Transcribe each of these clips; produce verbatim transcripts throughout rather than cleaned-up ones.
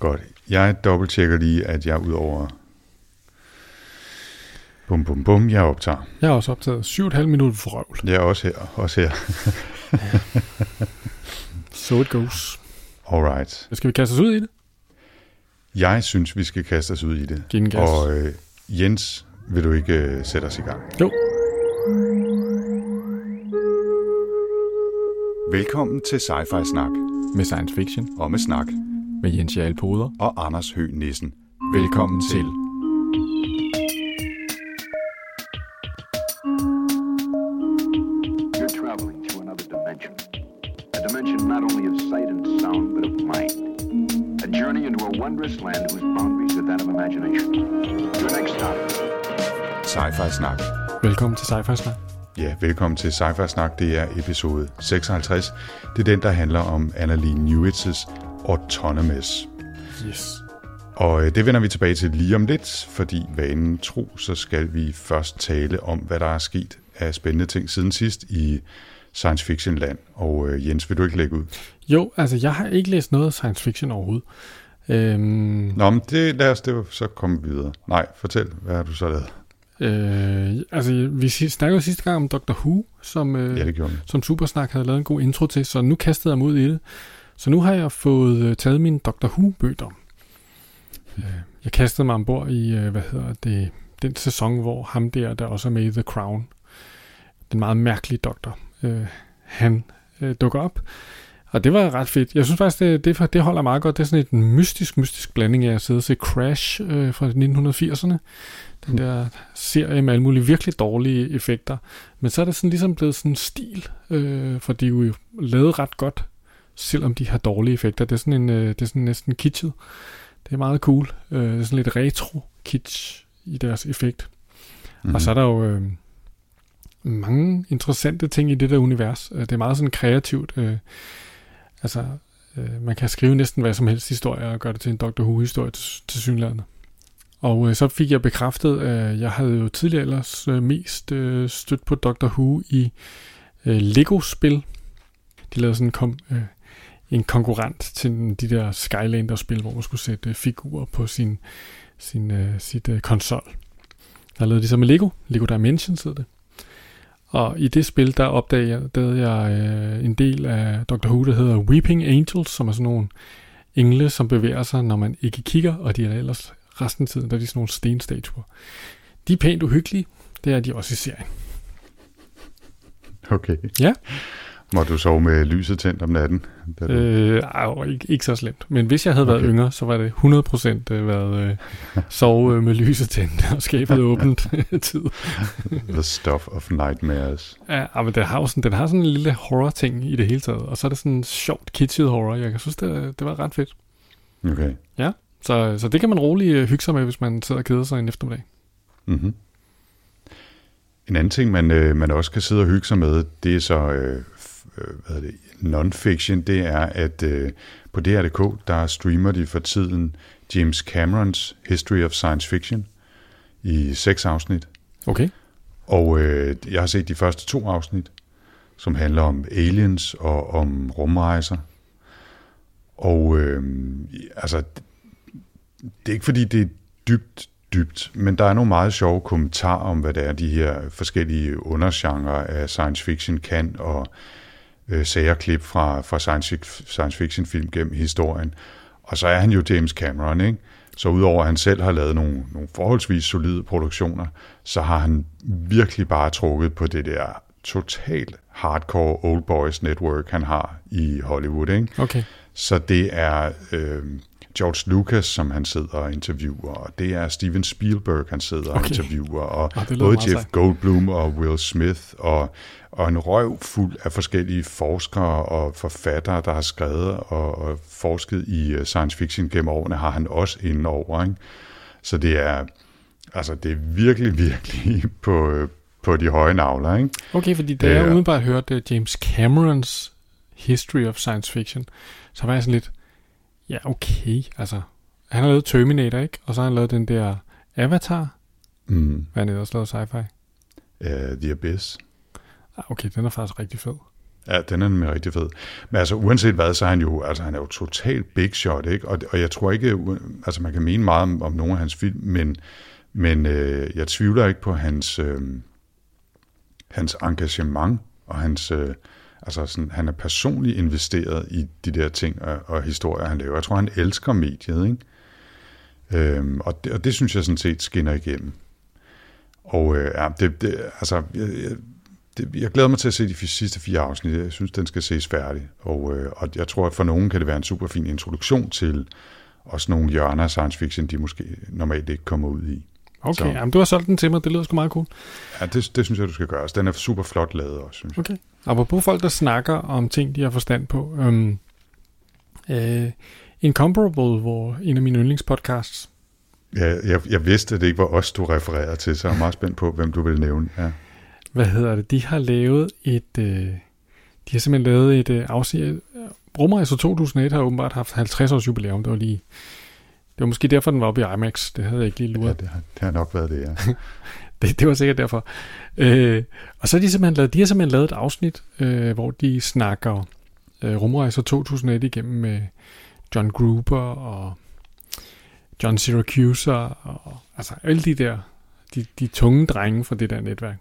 Godt. Jeg dobbelttjekker lige, at jeg udover... Bum, bum, bum, jeg optager. Jeg har også optaget syv komma fem minutter vrøvl. Jeg er også her, også her. So it goes. Alright. Skal vi kaste os ud i det? Jeg synes, vi skal kaste os ud i det. Giv den gas. Og øh, Jens, vil du ikke øh, sætte os i gang? Jo. Velkommen til Sci-Fi Snak. Med science fiction. Og med snak. Med Jens J. Alpoder. Og Anders Høgh Nissen. Velkommen, Velkommen til. til. Sci-Fi Snak. Velkommen til Sci-Fi Snak. Ja, velkommen til Sci-Fi Snak. Det er episode seksoghalvtreds. Det er den, der handler om Annalee Newitz's Autonomous. Yes. Og det vender vi tilbage til lige om lidt, fordi vanen tro, så skal vi først tale om, hvad der er sket af spændende ting siden sidst i science fiction land. Og Jens, vil du ikke lægge ud? Jo, altså jeg har ikke læst noget science fiction overhovedet. Øhm... Nå, men det, lad os det, så komme videre. Nej, fortæl, hvad har du så lavet? Øh, altså vi snakkede sidste gang om Doctor Who, som, øh, ja, som Supersnak havde lavet en god intro til, så nu kastede jeg mod i det. Så nu har jeg fået øh, taget mine Doctor Who bøger. Øh, jeg kastede mig ombord i øh, hvad hedder det, den sæson, hvor ham der, der også er med i The Crown, den meget mærkelige doktor, øh, han øh, dukker op. Og det var ret fedt. Jeg synes faktisk, det, det, det holder meget godt. Det er sådan en mystisk, mystisk blanding af at sidde og se Crash øh, fra nitten firserne. Den der serie med alle mulige virkelig dårlige effekter. Men så er det sådan ligesom blevet sådan en stil, øh, for de er jo lavet ret godt, selvom de har dårlige effekter. Det er sådan, en, øh, det er sådan næsten kitschet. Det er meget cool. Øh, det er sådan lidt retro-kitsch i deres effekt. Mm-hmm. Og så er der jo... Øh, mange interessante ting i det der univers. Det er meget sådan kreativt. Øh, altså, øh, man kan skrive næsten hvad som helst historie og gøre det til en Doctor Who-historie til, til synlædende. Og øh, så fik jeg bekræftet, at jeg havde jo tidligere ellers øh, mest øh, stødt på Doctor Who i øh, Lego-spil. De lavede sådan kom, øh, en konkurrent til de der Skylander-spil, hvor man skulle sætte øh, figurer på sin, sin, øh, sit øh, konsol. Der lavede de så med Lego. Lego Dimensions hed det. Og i det spil, der opdagede jeg øh, en del af Doctor Who, der hedder Weeping Angels, som er sådan nogle engle, som bevæger sig, når man ikke kigger, og de er ellers resten af tiden, der er de sådan nogle stenstatuer. De er pænt uhyggelige, det er de også i serien. Okay. Ja. Må du sove med lyset tændt om natten? Du... Øh, arh, ikke, ikke så slemt, men hvis jeg havde okay. været yngre, så var det hundrede procent været øh, sove med lyset tændt og skabet åbent tid. The stuff of nightmares. Ja, arh, men den har sådan, den har sådan en lille horror-ting i det hele taget, og så er det sådan en sjovt kitschet horror. Jeg synes, det, det var ret fedt. Okay. Ja, så, så det kan man roligt hygge sig med, hvis man sidder og keder sig en eftermiddag. Mhm. En anden ting, man, øh, man også kan sidde og hygge sig med, det er så... Øh, Hvad er det? Non-fiction, det er, at øh, på D R punktum d k, der streamer de for tiden James Cameron's History of Science Fiction i seks afsnit. Okay. Og øh, jeg har set de første to afsnit, som handler om aliens og om rumrejser. Og øh, altså, det er ikke fordi, det er dybt, dybt, men der er nogle meget sjove kommentarer om, hvad det er, de her forskellige undergenrer af science fiction kan, og sagerklip fra, fra science, science fiction film gennem historien. Og så er han jo James Cameron, ikke? Så udover at han selv har lavet nogle, nogle forholdsvis solide produktioner, så har han virkelig bare trukket på det der totalt hardcore old boys network, han har i Hollywood, ikke? Okay. Så det er øh, George Lucas, som han sidder og interviewer, og det er Steven Spielberg, han sidder okay. og interviewer, og oh, både Jeff Goldblum og Will Smith, og og en røv fuld af forskellige forskere og forfattere, der har skrevet og, og forsket i science fiction gennem årene, har han også inden over, ikke? Så det er, altså det er virkelig, virkelig på, på de høje navler, ikke? Okay, fordi da jeg udenbart hørte James Cameron's History of Science Fiction, så var jeg sådan lidt, ja okay, altså han har lavet Terminator, ikke? Og så har han lavet den der Avatar. Mm. Hvad er det, der har lavet sci-fi? Uh, The Abyss. Okay, den er faktisk rigtig fed. Ja, den er nemlig rigtig fed. Men altså, uanset hvad, så er han jo, altså, han er jo totalt big shot, ikke? Og, og jeg tror ikke, altså man kan mene meget om, om nogle af hans film, men, men øh, jeg tvivler ikke på hans, øh, hans engagement, og hans, øh, altså sådan, han er personligt investeret i de der ting og, og historier, han laver. Jeg tror, han elsker mediet, ikke? Øh, og, det, og det synes jeg sådan set skinner igennem. Og øh, ja, det, det, altså... Jeg, jeg, Jeg glæder mig til at se de sidste fire afsnit. Jeg synes, den skal ses færdig. Og, øh, og jeg tror, at for nogen kan det være en super fin introduktion til også nogle hjørner af science fiction, de måske normalt ikke kommer ud i. Okay, jamen, du har solgt den til mig. Det lyder sgu meget cool. Ja, det, det synes jeg, du skal gøre. Den er super flot lavet også, synes jeg. Okay. Apropos folk, der snakker om ting, de har forstand på. Øhm, øh, Incomparable, hvor en af mine yndlingspodcasts. Ja, jeg, jeg vidste, at det ikke var os, du refererede til, så jeg er meget spændt på, hvem du vil nævne. Ja. Hvad hedder det? De har lavet et, øh, de har simpelthen lavet et øh, afsnit. Rumrejse to tusind og et har åbenbart haft halvtreds års jubilæum. Det var lige, det var måske derfor, den var oppe i IMAX. Det havde jeg ikke lige luret. Ja, det har, det har nok været det, ja. det, det var sikkert derfor. Øh, og så har de simpelthen lavet, de har simpelthen lavet et afsnit, øh, hvor de snakker øh, Rumrejse to tusind og et igennem med John Gruber og John Syracuse og altså alle de der, de, de tunge drenge fra det der netværk.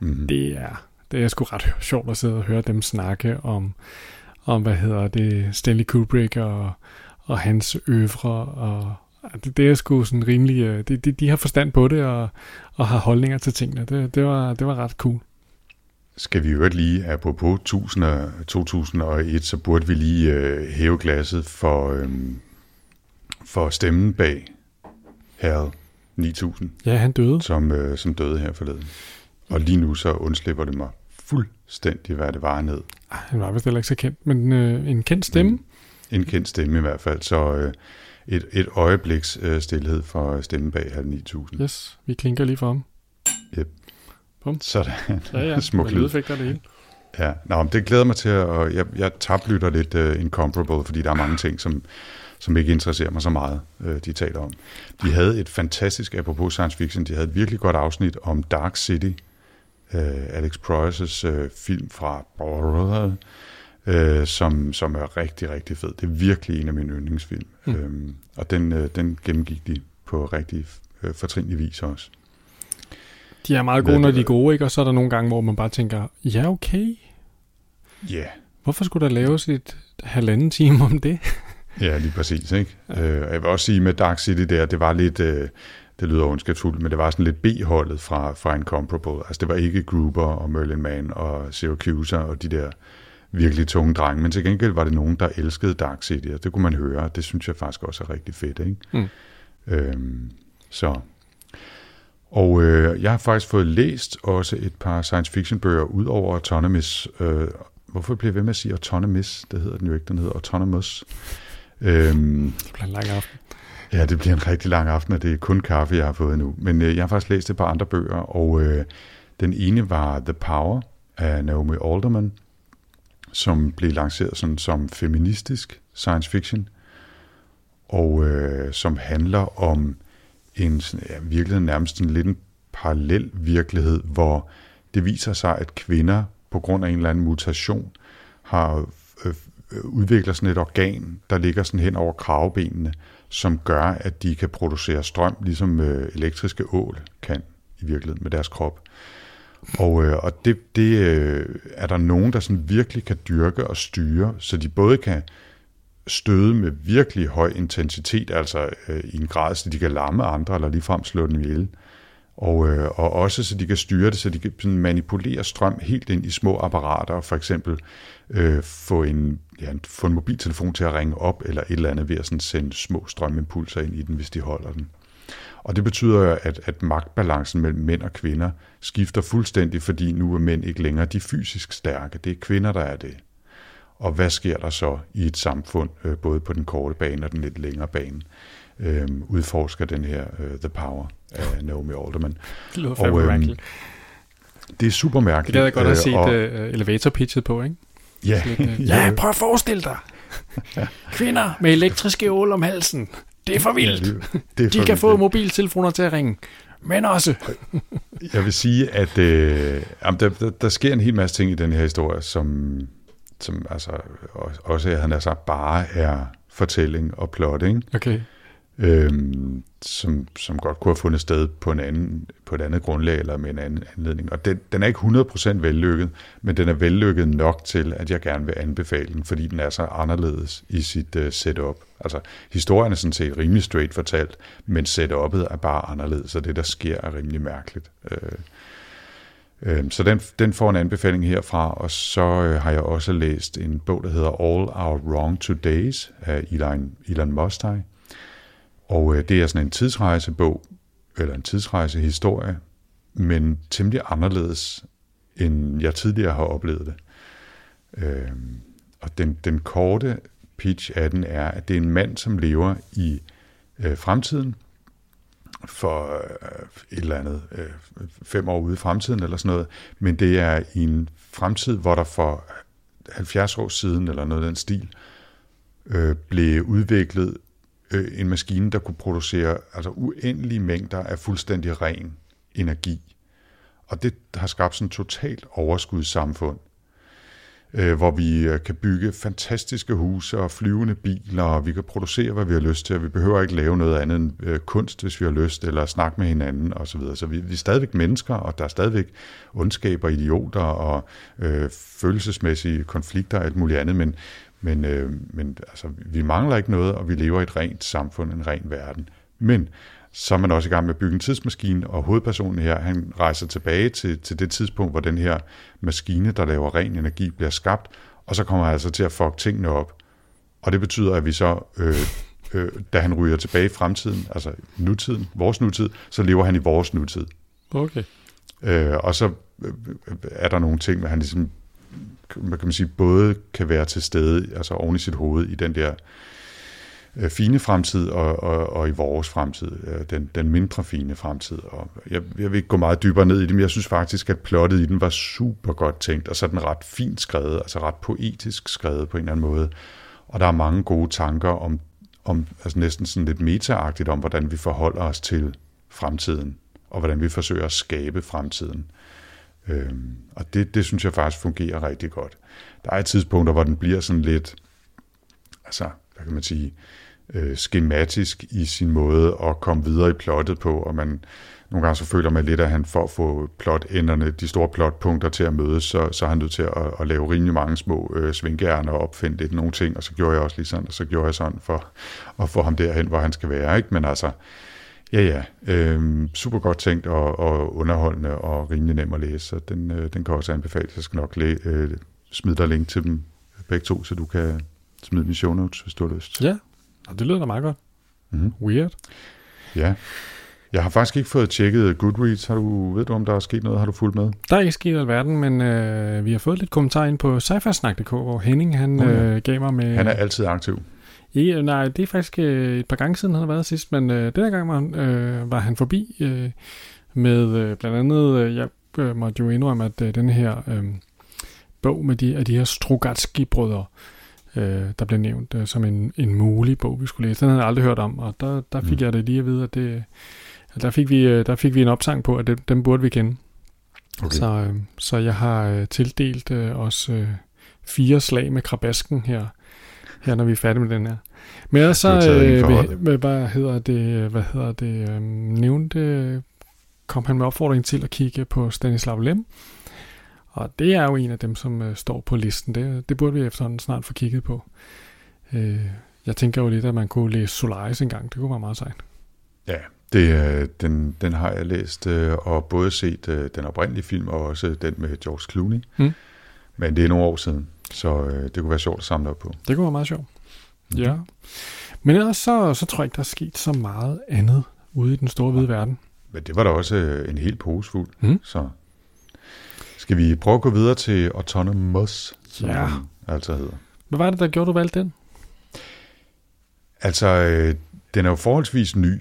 Mm-hmm. Det er, det er sgu ret sjovt at sidde og høre dem snakke om, om hvad hedder det, Stanley Kubrick og, og hans øvre, og det, det er sgu sådan rimelig, de, de, de har forstand på det, og, og har holdninger til tingene. Det, det, var, det var ret cool. Skal vi jo lige, apropos to tusind og et, så burde vi lige øh, hæve glasset for, øh, for stemmen bag H A L ni tusind. Ja, han døde. Som, øh, som døde her forleden. Og lige nu så undslipper det mig fuldstændig, hvad det var ned. Ej, han var vist heller ikke så kendt, men øh, en kendt stemme. En, en kendt stemme i hvert fald, så øh, et, et øjebliks øh, stillhed for stemmen bag halv ni tusind. Yes, vi klinker lige for ham. Yep. Bum. Sådan. Ja, ja. Smuk lyd. Det hele. Ja, nå, det glæder mig til, at, og jeg, jeg tablytter lidt uh, Incomparable, fordi der er mange ting, som... som ikke interesserer mig så meget, de taler om. De havde et fantastisk, apropos science fiction, de havde et virkelig godt afsnit om Dark City, uh, Alex Proyas uh, film fra Brother, uh, som, som er rigtig, rigtig fed. Det er virkelig en af mine yndlingsfilm. Mm. Um, og den, uh, den gennemgik de på rigtig uh, fortrinlig vis også. De er meget gode, når de er gode, ikke? Og så er der nogle gange, hvor man bare tænker, ja, okay. Ja. Yeah. Hvorfor skulle der laves et halvanden time om det? Ja, lige præcis, ikke? Ja. Øh, jeg vil også sige, med Dark City der, det var lidt, øh, det lyder ondskabsfuldt, men det var sådan lidt B-holdet fra, fra Incomparable. Altså, det var ikke Gruber og Merlin Mann og Syracuse og de der virkelig tunge drenge, men til gengæld var det nogen, der elskede Dark City, og det kunne man høre, det synes jeg faktisk også er rigtig fedt, ikke? Mm. Øhm, så... Og øh, jeg har faktisk fået læst også et par science fiction bøger ud over Autonomous. Øh, hvorfor bliver jeg ved med at sige Autonomous? Det hedder den jo ikke, den hedder Autonomous. Øhm, det bliver en lang aften. Ja, det bliver en rigtig lang aften, og det er kun kaffe, jeg har fået nu. Men øh, jeg har faktisk læst et par andre bøger, og øh, den ene var The Power af Naomi Alderman, som blev lanceret sådan, som feministisk science fiction, og øh, som handler om en ja, virkelighed, nærmest en lidt en parallel virkelighed, hvor det viser sig, at kvinder på grund af en eller anden mutation har... Øh, udvikler sådan et organ, der ligger sådan hen over kravebenene, som gør, at de kan producere strøm, ligesom øh, elektriske ål kan i virkeligheden med deres krop. Og, øh, og det, det øh, er der nogen, der sådan virkelig kan dyrke og styre, så de både kan støde med virkelig høj intensitet, altså øh, i en grad, så de kan lamme andre, eller ligefrem slå dem ihjel. Og, øh, og også så de kan styre det, så de kan sådan manipulere strøm helt ind i små apparater, for eksempel øh, få, en, ja, få en mobiltelefon til at ringe op, eller et eller andet ved at sådan sende små strømimpulser ind i den, hvis de holder den. Og det betyder, at, at magtbalancen mellem mænd og kvinder skifter fuldstændig, fordi nu er mænd ikke længere de fysisk stærke. Det er kvinder, der er det. Og hvad sker der så i et samfund, øh, både på den korte bane og den lidt længere bane? Øhm, udforsker den her uh, The Power af Naomi Alderman. Det lyder fandme mærkeligt. Øhm, det er super mærkeligt. Det havde jeg godt at se uh, uh, elevator-pitchet på, ikke? Ja. Lidt, uh, ja, prøv at forestille dig. Kvinder med elektriske ål om halsen. Det er for vildt. Ja, det, det er for de vildt. Kan få mobiltelefoner til at ringe. men også. Jeg vil sige, at øh, der, der, der sker en hel masse ting i den her historie, som, som altså, også jeg havde sagt, bare er fortælling og plot, ikke? Okay. Øhm, som, som godt kunne have fundet sted på, en anden, på et andet grundlag eller med en anden anledning. Og den, den er ikke hundrede procent vellykket, men den er vellykket nok til, at jeg gerne vil anbefale den, fordi den er så anderledes i sit uh, setup. Altså, historien er sådan set rimelig straight fortalt, men setupet er bare anderledes, og det, der sker, er rimelig mærkeligt. Øh, øh, så den, den får en anbefaling herfra, og så øh, har jeg også læst en bog, der hedder All Our Wrong Todays af Elon, Elon Musk. Og øh, det er sådan en tidsrejsebog, eller en tidsrejsehistorie, men temmelig anderledes, end jeg tidligere har oplevet det. Øh, og den, den korte pitch af den er, at det er en mand, som lever i øh, fremtiden, for øh, et eller andet øh, fem år ude i fremtiden, eller sådan noget, men det er i en fremtid, hvor der for halvfjerds år siden, eller noget af den stil, øh, blev udviklet en maskine, der kunne producere altså uendelige mængder af fuldstændig ren energi. Og det har skabt sådan et totalt overskudssamfund, hvor vi kan bygge fantastiske huse og flyvende biler, og vi kan producere, hvad vi har lyst til, og vi behøver ikke lave noget andet end kunst, hvis vi har lyst, eller snakke med hinanden osv. Så vi, vi er stadigvæk mennesker, og der er stadigvæk ondskab og idioter og øh, følelsesmæssige konflikter og alt muligt andet, men Men, øh, men altså, vi mangler ikke noget, og vi lever i et rent samfund, en ren verden. Men så er man også i gang med at bygge en tidsmaskine, og hovedpersonen her, han rejser tilbage til, til det tidspunkt, hvor den her maskine, der laver ren energi, bliver skabt, og så kommer han altså til at fuck tingene op. Og det betyder, at vi så, øh, øh, da han ryger tilbage i fremtiden, altså nutiden, vores nutid, så lever han i vores nutid. Okay. Øh, og så er der nogle ting, hvor han ligesom man kan sige, både kan være til stede, altså oven i sit hoved, i den der øh, fine fremtid, og, og, og i vores fremtid, øh, den, den mindre fine fremtid. Og jeg, jeg vil ikke gå meget dybere ned i det, men jeg synes faktisk, at plottet i den var super godt tænkt, og så den ret fint skrevet, altså ret poetisk skrevet på en eller anden måde. Og der er mange gode tanker om, om altså næsten sådan lidt meta-agtigt, om hvordan vi forholder os til fremtiden, og hvordan vi forsøger at skabe fremtiden. Øhm, og det, det synes jeg faktisk fungerer rigtig godt. Der er tidspunkter, hvor den bliver sådan lidt, altså, hvad kan man sige, øh, skematisk i sin måde at komme videre i plottet på, og man, nogle gange så føler man lidt, at han for at få plotenderne, de store plotpunkter til at mødes, så, så er han nødt til at, at lave rimelig mange små øh, svingærner og opfinde lidt nogle ting, og så gjorde jeg også lige sådan, og så gjorde jeg sådan for at få ham derhen, hvor han skal være, ikke? Men altså, Ja, ja. Øhm, super godt tænkt og, og underholdende og rimelig nem at læse, så den, øh, den kan også anbefales. Jeg skal nok læ- øh, smide dig link til dem begge to, så du kan smide min show notes, hvis du har lyst. Ja, og det lyder da meget godt. Mm-hmm. Weird. Ja. Jeg har faktisk ikke fået tjekket Goodreads. Har du, ved du, om der er sket noget? Har du fulgt med? Der er ikke sket alverden, men øh, vi har fået lidt kommentar ind på Sci-Fi Snak punktum d k, hvor Henning han, oh, ja. øh, gav mig med... Han er altid aktiv. Ja, nej, det er faktisk øh, et par gange siden, han har været sidst, men øh, den her gang var han, øh, var han forbi øh, med øh, blandt andet, øh, jeg øh, måtte jo indrømme, at øh, den her øh, bog med de, af de her Strugatsky-brødre, øh, der blev nævnt øh, som en, en mulig bog, vi skulle læse, den havde jeg aldrig hørt om, og der, der fik mm. jeg det lige at vide, at det, der, fik vi, der fik vi en opsang på, at det, dem burde vi kende. Okay. Så, øh, så jeg har øh, tildelt øh, os øh, fire slag med krabasken her, her når vi er færdige med den her. Men jeg så øh, hvad hedder det, hvad hedder det, øh, nævnte, kom han med opfordring til at kigge på Stanislav Lem. Og det er jo en af dem, som øh, står på listen. Det, det burde vi efterhånden snart få kigget på. Øh, jeg tænker jo lidt, at man kunne læse Solaris engang. Det kunne være meget sejt. Ja, det, den, den har jeg læst, og både set den oprindelige film, og også den med George Clooney. Mm. Men det er nogle år siden. Så øh, det kunne være sjovt at samle op på. Det kunne være meget sjovt. Mm-hmm. Ja. Men ellers så, så tror jeg ikke, der er sket så meget andet ude i den store hvide verden. Men det var da også en hel pose fuld. Mm. Så skal vi prøve at gå videre til Autonomous, som ja. den altså hedder. Hvad var det, der gjorde, du valgte den? Altså, øh, den er jo forholdsvis ny,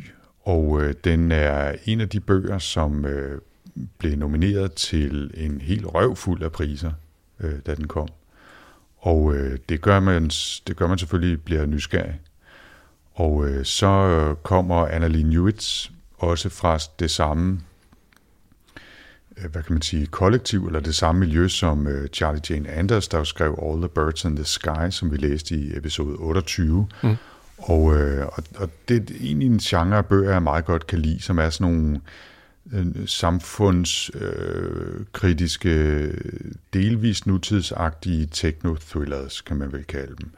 og øh, den er en af de bøger, som øh, blev nomineret til en hel røvfuld af priser, øh, da den kom. Og øh, det, gør man, det gør man selvfølgelig, bliver nysgerrig. Og øh, så kommer Annalee Newitz også fra det samme, hvad kan man sige, kollektiv, eller det samme miljø som Charlie Jane Anders, der jo skrev All the Birds in the Sky, som vi læste i episode otteogtyve. Mm. Og, og, og det er egentlig en genre af bøger, jeg meget godt kan lide, som er sådan nogle samfundskritiske, øh, delvis nutidsagtige techno-thrillers, kan man vel kalde dem.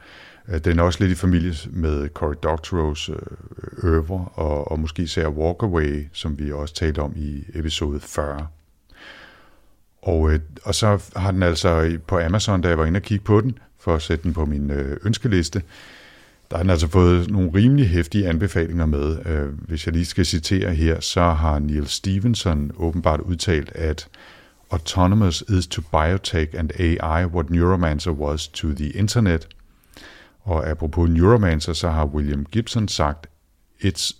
Den er også lidt i familie med Cory Doctorow's Øver, og, og måske især Walk Away, som vi også talte om i episode fyrre. Og, og så har den altså på Amazon, da jeg var inde og kigge på den, for at sætte den på min ønskeliste, der har den altså fået nogle rimelig heftige anbefalinger med. Hvis jeg lige skal citere her, så har Neil Stevenson åbenbart udtalt, at Autonomous is to biotech and A I what Neuromancer was to the internet. Og apropos Neuromancer, så har William Gibson sagt, It's,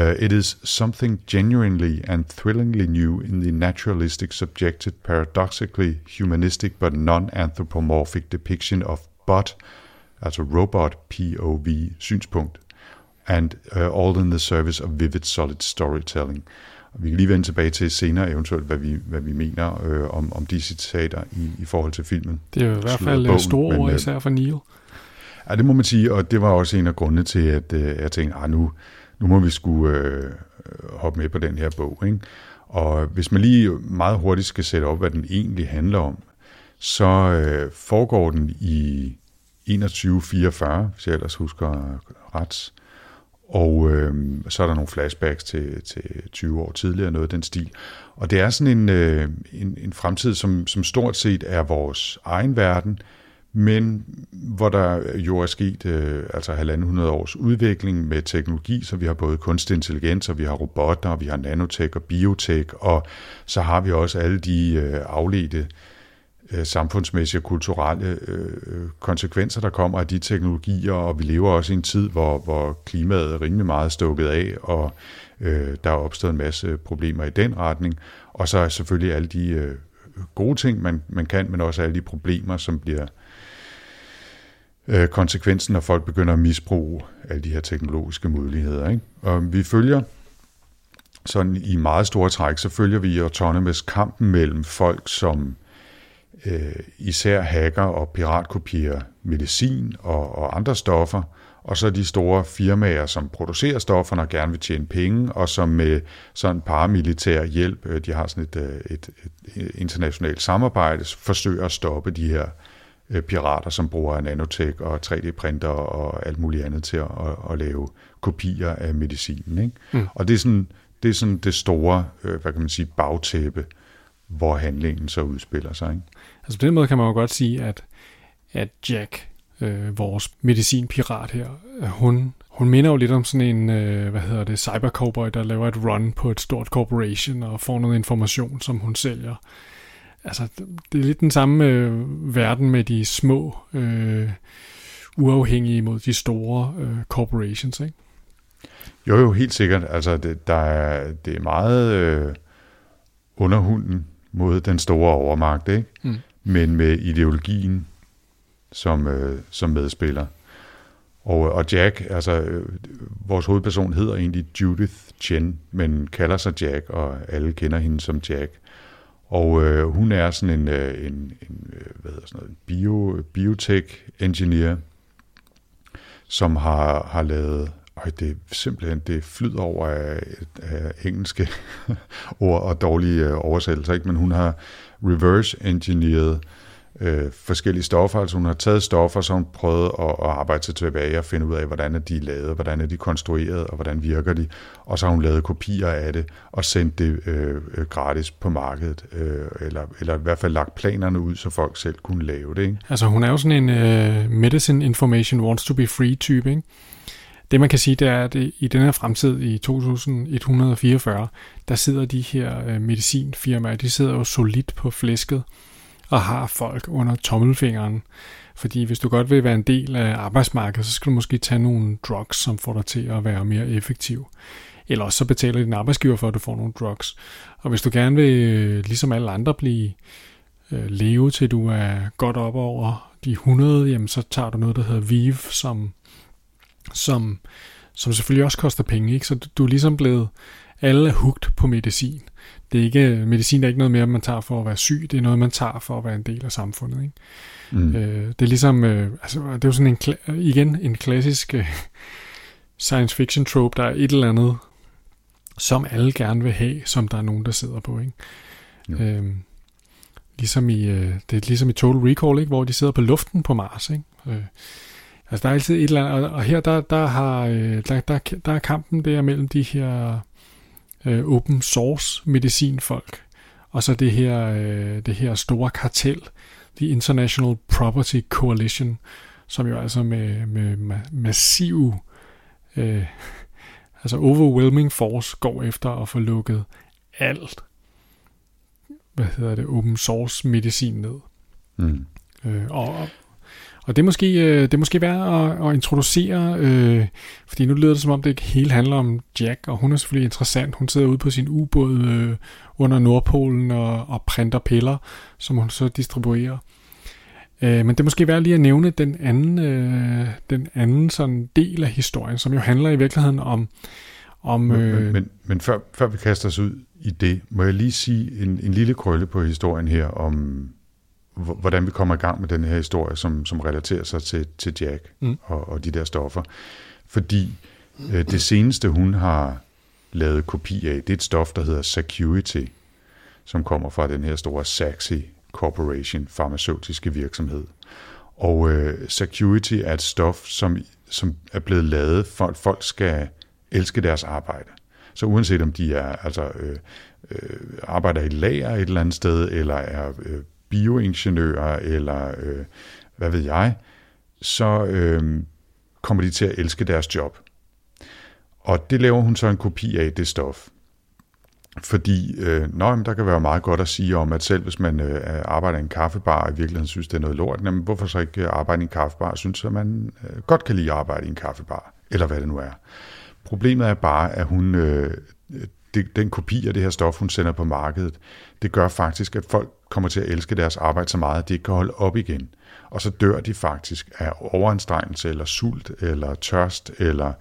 uh, it is something genuinely and thrillingly new in the naturalistic, subjected, paradoxically humanistic but non-anthropomorphic depiction of bot, altså robot P O V synspunkt, and uh, all in the service of vivid solid storytelling. Og vi kan lige vende tilbage til senere eventuelt, hvad vi, hvad vi mener øh, om, om de citater i, i forhold til filmen. Det er jo i hvert fald bogen, store ord, især for Neil. Ja, det må man sige, og det var også en af grundene til, at øh, jeg tænkte, ah, nu, nu må vi sgu øh, hoppe med på den her bog, ikke? Og hvis man lige meget hurtigt skal sætte op, hvad den egentlig handler om, så øh, foregår den i enogtyve fireogfyrre, hvis jeg ellers husker ret. Og øh, så er der nogle flashbacks til, til tyve år tidligere, noget af den stil. Og det er sådan en, øh, en, en fremtid, som, som stort set er vores egen verden, men hvor der jo er sket øh, altså halvanden hundrede års udvikling med teknologi, så vi har både kunstig intelligens, og vi har robotter, og vi har nanotek og biotek, og så har vi også alle de øh, afledte øh, samfundsmæssige og kulturelle øh, konsekvenser, der kommer af de teknologier, og vi lever også i en tid, hvor, hvor klimaet er rimelig meget stukket af, og øh, der er opstået en masse problemer i den retning, og så er selvfølgelig alle de øh, gode ting, man, man kan, men også alle de problemer, som bliver konsekvensen, når folk begynder at misbruge alle de her teknologiske muligheder, ikke? Og vi følger, sådan i meget store træk, så følger vi Autonomous kampen mellem folk, som øh, især hacker og piratkopierer medicin og, og andre stoffer, og så de store firmaer, som producerer stofferne og gerne vil tjene penge, og som med sådan paramilitær hjælp, de har sådan et, et, et internationalt samarbejde, forsøger at stoppe de her pirater, som bruger nanotek og tre D-printer og alt muligt andet til at, at, at lave kopier af medicinen, ikke? Mm. Og det er, sådan, det er sådan det store, hvad kan man sige, bagtæppe, hvor handlingen så udspiller sig, ikke? Altså på den måde kan man jo godt sige, at, at Jack, øh, vores medicinpirat her, hun, hun minder jo lidt om sådan en, øh, hvad hedder det, cybercowboy, der laver et run på et stort corporation og får noget information, som hun sælger. Altså, det er lidt den samme øh, verden med de små øh, uafhængige mod de store øh, corporations, ikke? Jo, jo, helt sikkert. Altså, det, der er, det er meget øh, underhunden mod den store overmagt, ikke? Mm. Men med ideologien som, øh, som medspiller. Og, og Jack, altså øh, vores hovedperson hedder egentlig Judith Chen, men kalder sig Jack, og alle kender hende som Jack. Og øh, hun er sådan en, øh, en, en hvad hedder sådan noget, bio, biotech-engineer, som har, har lavet, øh, det simpelthen, det flyder over af, af engelske ord og dårlige øh, oversættelser, ikke? Men hun har reverse-engineeret øh, forskellige stoffer, altså hun har taget stoffer, så hun prøvede at, at arbejde sig tilbage og finde ud af, hvordan er de lavet, hvordan er de konstrueret, og hvordan virker de, og så har hun lavet kopier af det og sendt det øh, gratis på markedet, øh, eller, eller i hvert fald lagt planerne ud, så folk selv kunne lave det, ikke? Altså hun er jo sådan en uh, medicine information wants to be free type, ikke? Det man kan sige, det er, at i den her fremtid i to tusind et hundrede fireogfyrre, der sidder de her uh, medicinfirmaer, de sidder jo solidt på flæsket og har folk under tommelfingeren. Fordi hvis du godt vil være en del af arbejdsmarkedet, så skal du måske tage nogle drugs, som får dig til at være mere effektiv. Eller også så betaler din arbejdsgiver for, at du får nogle drugs. Og hvis du gerne vil, ligesom alle andre, blive leve til du er godt op over de hundrede, jamen så tager du noget, der hedder Vive, som, som, som selvfølgelig også koster penge, ikke? Så du er ligesom blevet Alle er hooked på medicin. Det er ikke, medicin er ikke noget mere, man tager for at være syg. Det er noget, man tager for at være en del af samfundet. Ikke? Mm. Øh, det er ligesom, øh, altså, det er jo sådan en, igen en klassisk øh, science fiction trope, der er et eller andet, som alle gerne vil have, som der er nogen, der sidder på. Ikke? Mm. Øh, ligesom i, øh, det er ligesom i Total Recall, ikke? Hvor de sidder på luften på Mars. Ikke? Øh, altså, der er altid et eller andet, og, og her, der, der, har, øh, der, der, der er kampen der mellem de her open source medicinfolk, og så det her, øh, det her store kartel, The International Property Coalition, som jo altså med, med, med massiv, øh, altså overwhelming force, går efter at få lukket alt, hvad hedder det, open source medicin ned. Mm. Øh, og, og det er måske, det er måske værd at, at introducere, øh, fordi nu lyder det, som om det ikke hele handler om Jack, og hun er selvfølgelig interessant. Hun sidder ude på sin ubåd øh, under Nordpolen og, og printer piller, som hun så distribuerer. Øh, men det er måske værd lige at nævne den anden, øh, den anden sådan del af historien, som jo handler i virkeligheden om... om øh, men men, men, men før, før vi kaster os ud i det, må jeg lige sige en, en lille krølle på historien her om... hvordan vi kommer i gang med den her historie, som, som relaterer sig til, til Jack mm. og, og de der stoffer. Fordi øh, det seneste, hun har lavet kopi af, det er et stof, der hedder Security, som kommer fra den her store Saxi Corporation, farmaceutiske virksomhed. Og øh, Security er et stof, som, som er blevet lavet, for at folk skal elske deres arbejde. Så uanset om de er, altså, øh, øh, arbejder i lager et eller andet sted, eller er... Øh, bioingeniører, eller øh, hvad ved jeg, så øh, kommer de til at elske deres job. Og det laver hun så en kopi af, det stof. Fordi, øh, nå, der kan være meget godt at sige om, at selv hvis man øh, arbejder i en kaffebar, og i virkeligheden synes, det er noget lort, jamen, hvorfor så ikke arbejde i en kaffebar? Synes, at man øh, godt kan lide at arbejde i en kaffebar, eller hvad det nu er. Problemet er bare, at hun... Øh, Det, den kopi af det her stof, hun sender på markedet, det gør faktisk, at folk kommer til at elske deres arbejde så meget, at de ikke kan holde op igen. Og så dør de faktisk af overanstrengelse, eller sult, eller tørst, eller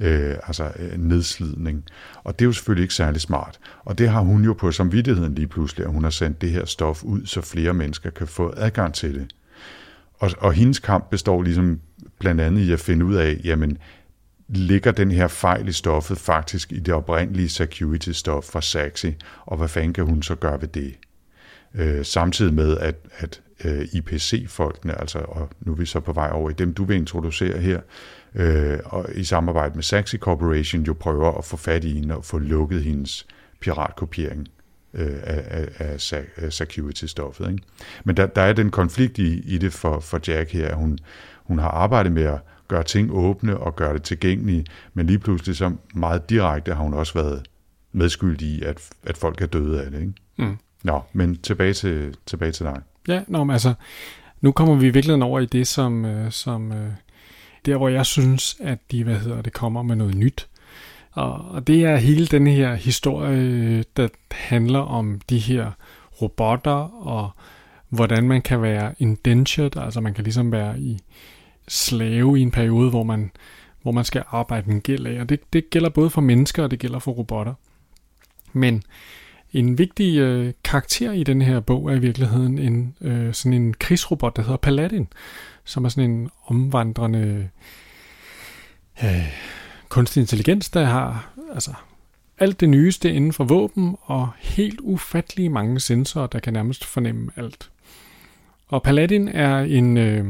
øh, altså, øh, nedslidning. Og det er jo selvfølgelig ikke særlig smart. Og det har hun jo på samvittigheden lige pludselig, at hun har sendt det her stof ud, så flere mennesker kan få adgang til det. Og, og hendes kamp består ligesom blandt andet i at finde ud af, jamen, ligger den her fejl i stoffet faktisk i det oprindelige security-stof fra Saxi, og hvad fanden kan hun så gøre ved det? Øh, samtidig med, at, at øh, I P C-folkene, altså, og nu er vi så på vej over i dem, du vil introducere her, øh, og i samarbejde med Saxi Corporation, jo prøver at få fat i hende og få lukket hendes piratkopiering øh, af, af, af security-stoffet. Ikke? Men der, der er den konflikt i, i det for, for Jack her. Hun, hun har arbejdet med at gøre ting åbne og gøre det tilgængelige, men lige pludselig så meget direkte har hun også været medskyldig i, at, at folk er døde af det. Ikke? Mm. Nå, men tilbage til, tilbage til dig. Ja, nå, men altså, nu kommer vi i virkeligheden over i det, som, som der, hvor jeg synes, at de, hvad hedder det, kommer med noget nyt. Og, og det er hele den her historie, der handler om de her robotter, og hvordan man kan være indentured, altså man kan ligesom være i slave i en periode, hvor man, hvor man skal arbejde en gæld af. Og det, det gælder både for mennesker, og det gælder for robotter. Men en vigtig øh, karakter i den her bog er i virkeligheden en, øh, sådan en krigsrobot, der hedder Paladin, som er sådan en omvandrende øh, kunstig intelligens, der har altså alt det nyeste inden for våben, og helt ufattelige mange sensorer, der kan nærmest fornemme alt. Og Paladin er en... Øh,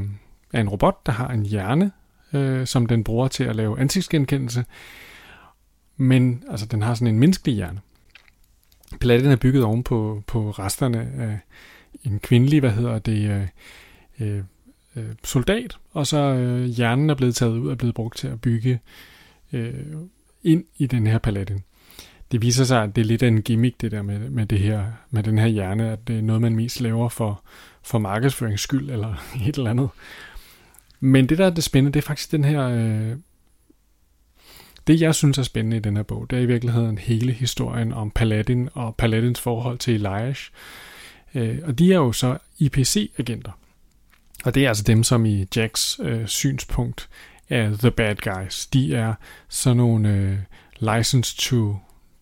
er en robot, der har en hjerne, øh, som den bruger til at lave ansigtsgenkendelse. Men altså, den har sådan en menneskelig hjerne. Paladin er bygget oven på, på resterne af en kvindelig, hvad hedder det, øh, øh, soldat, og så øh, hjernen er blevet taget ud og er blevet brugt til at bygge øh, ind i den her Paladin. Det viser sig, at det er lidt af en gimmick, det der med, med, det her, med den her hjerne, at det er noget, man mest laver for, for markedsførings skyld eller et eller andet. Men det, der er det spændende, det er faktisk den her... Øh, det, jeg synes er spændende i den her bog, det er i virkeligheden hele historien om Paladin og Paladins forhold til Eliasz. Øh, og de er jo så I P C-agenter. Og det er altså dem, som i Jacks øh, synspunkt er the bad guys. De er sådan nogle øh, license to,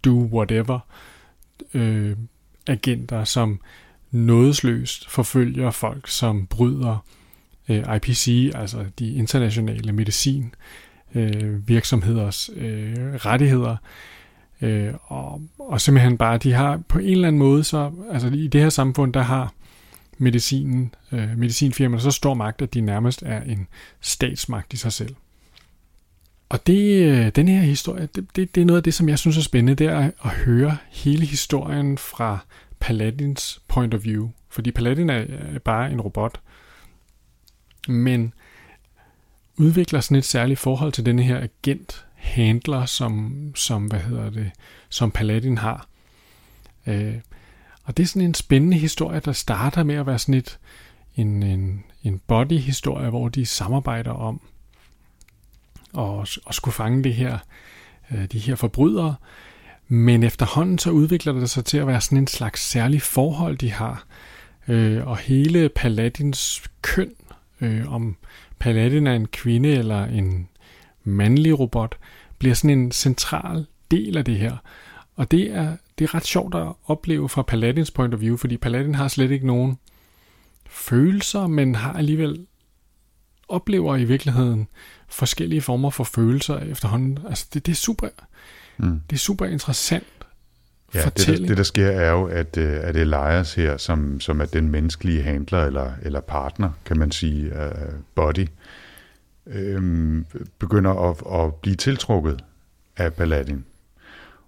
do-whatever-agenter, øh, som nådesløst forfølger folk, som bryder øh, I P C, altså de internationale medicin, øh, virksomheders øh, rettigheder. Øh, og, og simpelthen bare, de har på en eller anden måde, så, altså i det her samfund, der har medicinen, øh, medicinfirmaerne så stor magt, at de nærmest er en statsmagt i sig selv. Og det, den her historie, det, det, det er noget af det, som jeg synes er spændende, det er at høre hele historien fra Paladins point of view. Fordi Paladin er bare en robot, men udvikler sådan et særligt forhold til denne her agent-handler, som, som, hvad hedder det, som Paladin har. Øh, og det er sådan en spændende historie, der starter med at være sådan et, en, en, en body-historie, hvor de samarbejder om og, og skulle fange det her, øh, de her forbrydere. Men efterhånden så udvikler det sig til at være sådan en slags særlig forhold, de har. Øh, og hele Paladins køn, øh, om Paladin er en kvinde eller en mandlig robot, bliver sådan en central del af det her. Og det er, det er ret sjovt at opleve fra Paladins point of view, fordi Paladin har slet ikke nogen følelser, men har alligevel oplever i virkeligheden forskellige former for følelser efterhånden. Altså det, det er super, mm. det er super interessant ja, fortælling. Det der, det der sker er jo, at, at Eliasz her, som, som er den menneskelige handler eller, eller partner, kan man sige, uh, body, øhm, begynder at, at blive tiltrukket af Paladin.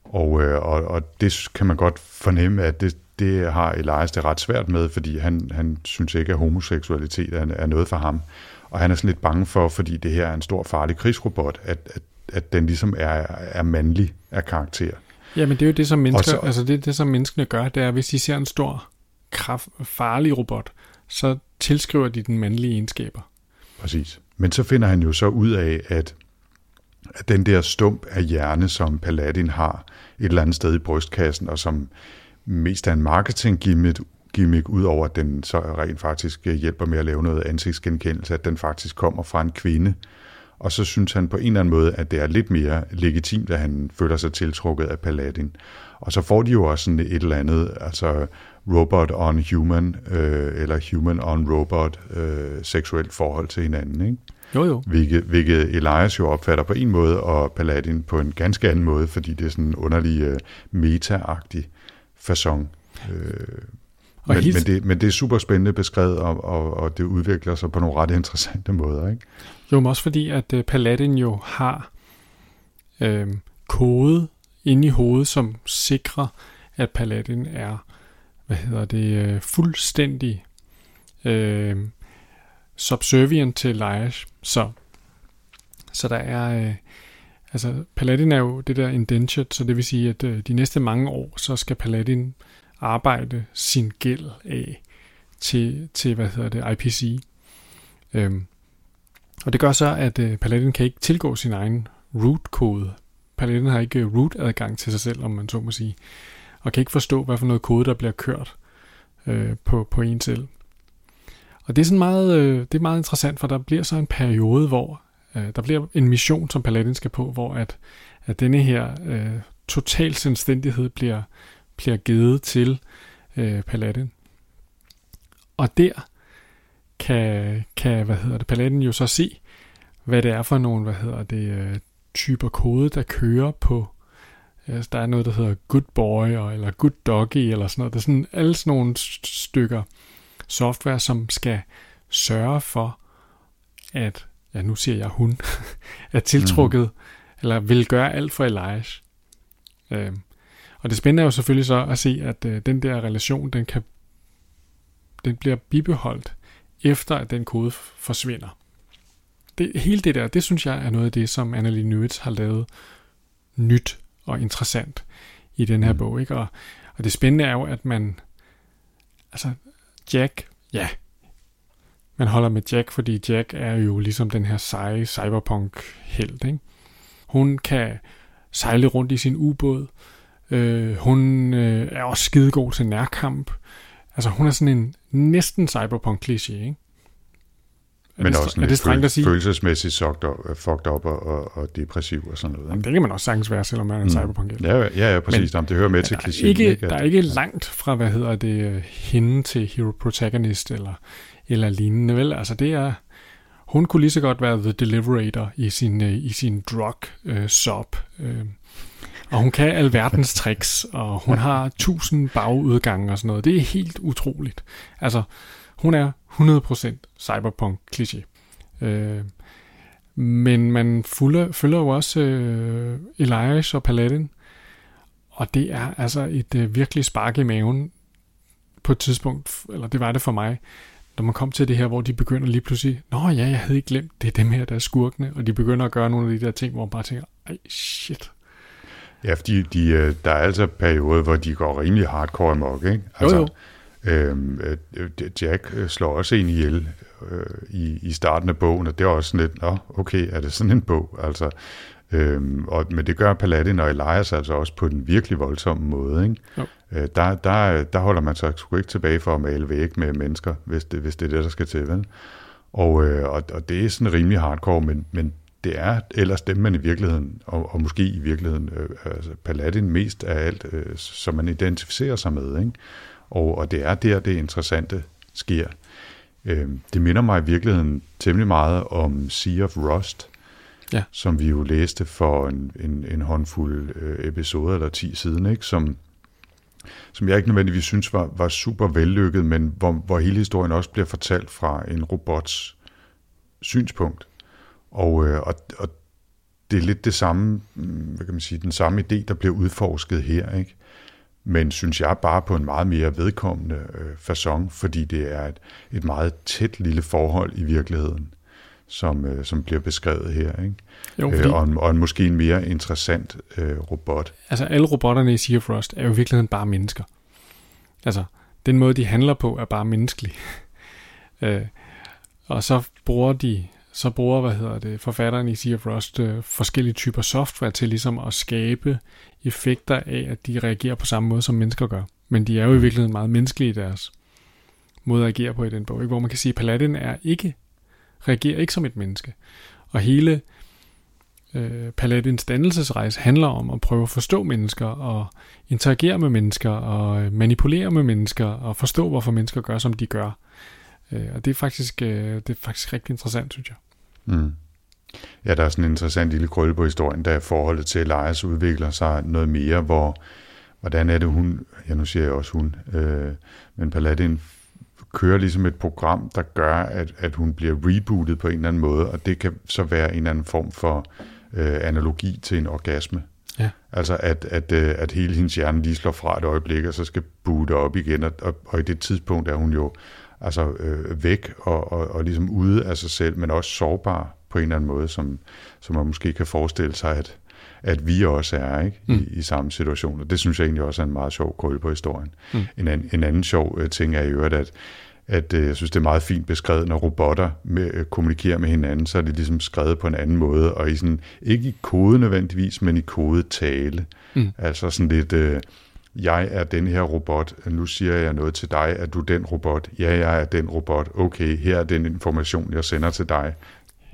Og, og, og det kan man godt fornemme, at det, det har Eliasz det ret svært med, fordi han, han synes ikke, at homoseksualitet er, er noget for ham. Og han er sådan lidt bange for, fordi det her er en stor farlig krigsrobot, at, at, at den ligesom er, er mandlig af karakter. Ja, men det er jo det, som mennesker, så, altså det, det, som menneskene gør, det er, hvis de ser en stor, kraft, farlig robot, så tilskriver de den mandlige egenskaber. Præcis. Men så finder han jo så ud af, at, at den der stump af hjerne, som Paladin har et eller andet sted i brystkassen, og som mest er en marketing-gimmick, gimmick, udover at den så rent faktisk hjælper med at lave noget ansigtsgenkendelse, at den faktisk kommer fra en kvinde. Og så synes han på en eller anden måde, at det er lidt mere legitimt, at han føler sig tiltrukket af Paladin. Og så får de jo også sådan et eller andet, altså robot on human, øh, eller human on robot, øh, seksuelt forhold til hinanden, ikke? Jo, jo. Hvilket, hvilket Eliasz jo opfatter på en måde, og Paladin på en ganske anden måde, fordi det er sådan en underlig øh, meta-agtig façon. Øh, Men, men, det, men det er super spændende beskrevet, og, og, og det udvikler sig på nogle ret interessante måder, ikke? Jo, men også fordi, at Paladin jo har øh, kode inde i hovedet, som sikrer, at Paladin er, hvad hedder det, fuldstændig øh, subservient til Eliasz. Så, så der er... Øh, altså, Paladin er jo det der indentured, så det vil sige, at øh, de næste mange år, så skal Paladin arbejde sin gæld af til, til hvad hedder det, I P C. Øhm, og det gør så, at øh, Paladin kan ikke tilgå sin egen root-kode. Paladin har ikke root-adgang til sig selv, om man så må sige, og kan ikke forstå, hvad for noget kode, der bliver kørt øh, på, på en selv. Og det er sådan meget, øh, det er meget interessant, for der bliver så en periode, hvor øh, der bliver en mission, som Paladin skal på, hvor at, at denne her øh, total selvstændighed bliver bliver givet til øh, Paladin. Og der kan, kan hvad hedder det, Paladin jo så se, hvad det er for nogle, hvad hedder det, øh, typer kode, der kører på. Altså, der er noget, der hedder good boy, eller good doggy, eller sådan noget. Der er sådan, alle sådan nogle stykker software, som skal sørge for, at, ja, nu siger jeg hun, er tiltrukket, mm. eller vil gøre alt for Eliasz. Øh, Og det spændende er jo selvfølgelig så at se, at øh, den der relation, den, kan, den bliver bibeholdt, efter at den kode f- forsvinder. Det, hele det der, det synes jeg er noget af det, som Annalee Newitz har lavet nyt og interessant i den her mm. bog. Ikke? Og, og det spændende er jo, at man... Altså, Jack... Ja, man holder med Jack, fordi Jack er jo ligesom den her seje cyberpunk-helt. Ikke? Hun kan sejle rundt i sin ubåd. Øh, hun øh, er også skidegod til nærkamp. Altså hun er sådan en næsten cyberpunk-kliché, ikke? Men det, også lidt føl- følelsesmæssigt up, fucked op og, og, og depressiv og sådan noget. Ikke? Det kan man også sagtens være, selvom man er en mm. cyberpunk. Ja, ja, ja, præcis. Men, Jamen, det hører med til klichéen. Ikke, ikke, der er ikke langt fra, hvad hedder det, hende til hero protagonist eller, eller lignende. Vel? Altså det er, hun kunne lige så godt være The Deliverator i sin, i sin drug øh, sob. Øh. Og hun kan alverdens tricks, og hun har tusind bagudgange og sådan noget. Det er helt utroligt. Altså, hun er hundrede procent cyberpunk-kliché. Øh, men man fulder, følger jo også øh, Eliasz og Paladin, og det er altså et øh, virkelig spark i maven på et tidspunkt, eller det var det for mig, når man kom til det her, hvor de begynder lige pludselig, nå ja, jeg havde ikke glemt, det er dem her, der er skurkene, og de begynder at gøre nogle af de der ting, hvor man bare tænker, ej, shit. Ja, fordi de, der er altså perioder, hvor de går rimelig hardcore amok, ikke? Altså, jo, jo. Øhm, Jack slår også en ihjel øh, i, i starten af bogen, og det er også sådan lidt, nå, okay, er det sådan en bog? Altså, øhm, og, men det gør Paladin og Eliasz altså også på den virkelig voldsomme måde, ikke? Øh, der, der, der holder man sig sgu ikke tilbage for at male væg med mennesker, hvis det, hvis det er det, der skal til, vel? Og, øh, og, og det er sådan rimelig hardcore, men, men det er ellers dem, man i virkeligheden, og, og måske i virkeligheden, øh, altså Paladin mest af alt, øh, som man identificerer sig med, ikke? Og, og det er der, det interessante sker. Øh, det minder mig i virkeligheden temmelig meget om Sea of Rust, ja. Som vi jo læste for en, en, en håndfuld øh, episoder eller ti siden, ikke? Som, som jeg ikke nødvendigvis synes var, var super vellykket, men hvor, hvor hele historien også bliver fortalt fra en robots synspunkt. Og, øh, og, og det er lidt det samme, hvad kan man sige, den samme idé, der bliver udforsket her, ikke? Men synes jeg bare på en meget mere vedkommende øh, façon, fordi det er et, et meget tæt lille forhold i virkeligheden, som, øh, som bliver beskrevet her, ikke? Jo, fordi... øh, og, en, og en måske en mere interessant øh, robot. Altså alle robotterne i Sea of Rust er jo i virkeligheden bare mennesker. Altså den måde, de handler på, er bare menneskelig. øh, og så bruger de... så bruger, hvad hedder det, forfatteren i Sea of Rust øh, forskellige typer software til ligesom at skabe effekter af, at de reagerer på samme måde, som mennesker gør. Men de er jo i virkeligheden meget menneskelige i deres måde at agere på i den bog, ikke? Hvor man kan sige, at Paladin er ikke, reagerer ikke som et menneske. Og hele øh, Paladins dannelsesrejse handler om at prøve at forstå mennesker og interagere med mennesker og manipulere med mennesker og forstå, hvorfor mennesker gør, som de gør. Og det er faktisk, det er faktisk rigtig interessant, synes jeg. Mm. Ja, der er sådan en interessant lille krølle på historien, da forholdet til Eliasz udvikler sig noget mere, hvor, hvordan er det hun, ja nu siger jeg også hun, øh, men Paladin kører ligesom et program, der gør, at, at hun bliver rebootet på en eller anden måde, og det kan så være en eller anden form for øh, analogi til en orgasme. Ja. Altså at, at, at hele hendes hjerne lige slår fra et øjeblik, og så skal boote op igen, og, og, og i det tidspunkt er hun jo altså øh, væk og, og, og ligesom ude af sig selv, men også sårbar på en eller anden måde, som, som man måske kan forestille sig, at, at vi også er, ikke? I, mm. i samme situation. Og det synes jeg egentlig også er en meget sjov krølle på historien. Mm. En, an, en anden sjov øh, ting er i øvrigt, at, at øh, jeg synes, det er meget fint beskrevet, når robotter med, øh, kommunikerer med hinanden, så er det ligesom skrevet på en anden måde, og i sådan, ikke i kode nødvendigvis, men i kodetale. Mm. Altså sådan lidt... Øh, jeg er den her robot, nu siger jeg noget til dig, er du den robot? Ja, jeg er den robot. Okay, her er den information, jeg sender til dig,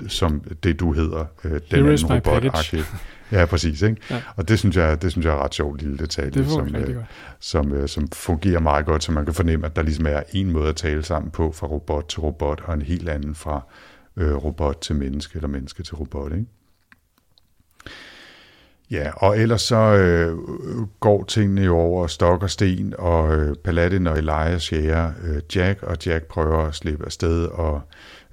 som det, du hedder. Øh, den Here anden robot-arkiv. Ja, præcis. Ikke? Ja. Og det synes jeg, det synes jeg er ret sjovt lille detalje, det som, øh, som, øh, som fungerer meget godt, så man kan fornemme, at der ligesom er en måde at tale sammen på, fra robot til robot, og en helt anden fra øh, robot til menneske, eller menneske til robot, ikke? Ja, og ellers så øh, går tingene jo over stok og sten, og øh, Paladin og Eliasz jager øh, Jack, og Jack prøver at slippe afsted og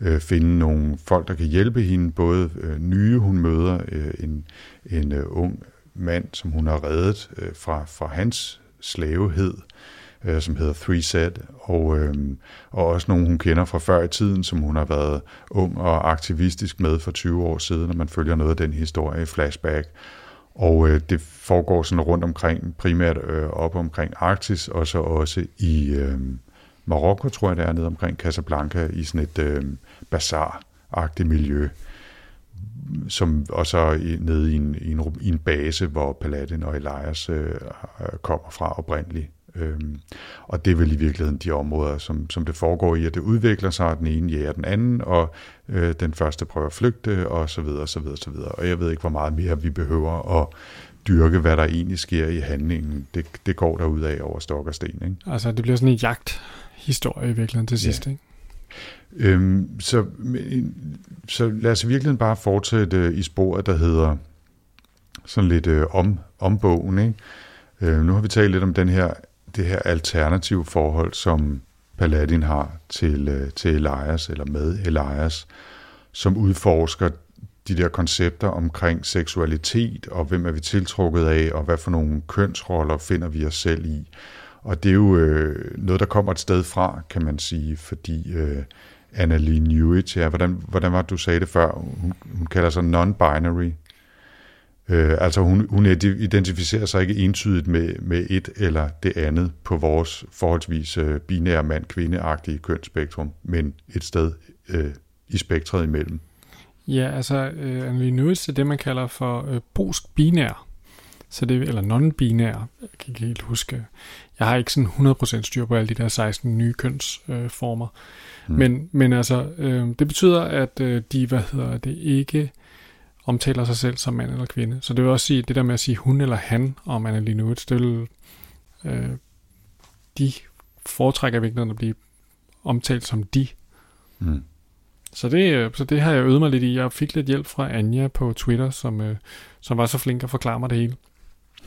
øh, finde nogle folk, der kan hjælpe hende, både øh, nye, hun møder øh, en, en øh, ung mand, som hun har reddet øh, fra, fra hans slavehed, øh, som hedder Three Set, og, øh, og også nogle, hun kender fra før i tiden, som hun har været ung og aktivistisk med for tyve år siden, og man følger noget af den historie i flashback. Og øh, det foregår sådan rundt omkring, primært øh, op omkring Arktis, og så også i øh, Marokko, tror jeg det er, nede omkring Casablanca, i sådan et øh, bazar-agtigt miljø, som, og så i, nede i en, i, en, i en base, hvor Paladin og Eliasz øh, kommer fra oprindeligt, Øhm, og det er vel i virkeligheden de områder, som, som det foregår i, at det udvikler sig, og den ene jæger den anden, og øh, den første prøver at flygte, og så videre, så videre, så videre. Og jeg ved ikke, hvor meget mere vi behøver at dyrke, hvad der egentlig sker i handlingen. Det, det går derudad over stok og sten, ikke? Altså, det bliver sådan en jagthistorie i virkeligheden til sidst, ja. Ikke? Øhm, så, så lad os i virkeligheden bare fortsætte i sporet, der hedder sådan lidt øh, om, om bogen, ikke? Øh, nu har vi talt lidt om den her, det her alternative forhold, som Paladin har til, øh, til Eliasz, eller med Eliasz, som udforsker de der koncepter omkring seksualitet, og hvem er vi tiltrukket af, og hvad for nogle kønsroller finder vi os selv i. Og det er jo øh, noget, der kommer et sted fra, kan man sige, fordi øh, Annalee Newitz, ja, hvordan, hvordan var det, du sagde det før? Hun, hun kalder sig non-binary. Øh, altså hun, hun identificerer sig ikke entydigt med, med et eller det andet på vores forholdsvis øh, binære mand-kvinde-agtige kønsspektrum, men et sted øh, i spektret imellem. Ja, altså øh, Annalee Newitz er det, man kalder for øh, post-binær. Så det, eller non-binær, jeg kan ikke helt huske. Jeg har ikke sådan hundrede procent styr på alle de der seksten nye kønsformer. Øh, mm. men, men altså, øh, det betyder, at øh, de, hvad hedder det, ikke omtaler sig selv som mand eller kvinde. Så det vil også sige, det der med at sige hun eller han om Annalee Newitz, det vil, øh, de foretrækker vigtigheden at blive omtalt som de. Mm. Så det, så det har jeg øvet mig lidt i. Jeg fik lidt hjælp fra Anja på Twitter, som, øh, som var så flink at forklare mig det hele.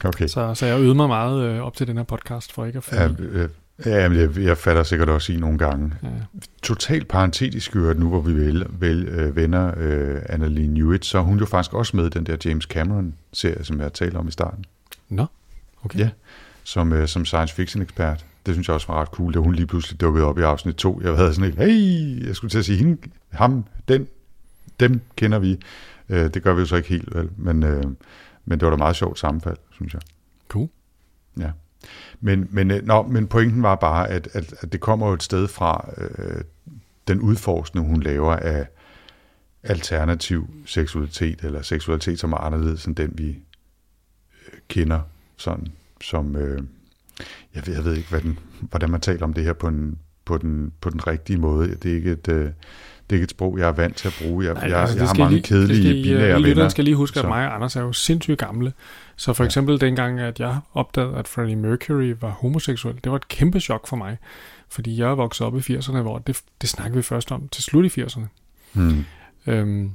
Okay. Så, så jeg øvede mig meget øh, op til den her podcast, for ikke at finde... Ja, øh, ja men jeg, jeg fatter sikkert også i nogle gange. Ja. Totalt parentetisk hørt nu, hvor vi vel, vel øh, vender øh, Annalee Newitz, så hun jo faktisk også med den der James Cameron-serie, som jeg talte om i starten. Nå, okay. Ja, som, øh, som science fiction-ekspert. Det synes jeg også var ret cool, da hun lige pludselig dukkede op i afsnit to. Jeg havde sådan et, hey, jeg skulle til at sige hende, ham, den, dem kender vi. Øh, det gør vi jo så ikke helt, vel? Men, øh, men det var da meget sjovt sammenfald, synes jeg. Cool. Ja. Men, men, øh, nå, men pointen var bare, at, at, at det kommer jo et sted fra øh, den udforskning, hun laver af alternativ seksualitet, eller seksualitet, som er anderledes end den, vi øh, kender, sådan som... Øh, Jeg ved, jeg ved ikke, hvad den, hvordan man taler om det her på, en, på, den, på den rigtige måde. Det er ikke et, det er ikke et sprog, jeg er vant til at bruge. Jeg, Nej, altså, jeg har mange lige, kedelige binære venner. Lytteren skal lige huske, så. At mig og Anders er jo sindssygt gamle. Så for eksempel ja. Dengang, at jeg opdagede, at Freddie Mercury var homoseksuel, det var et kæmpe chok for mig. Fordi jeg voksede op i firserne, hvor det, det snakkede vi først om til slut i firserne. Hmm. Øhm,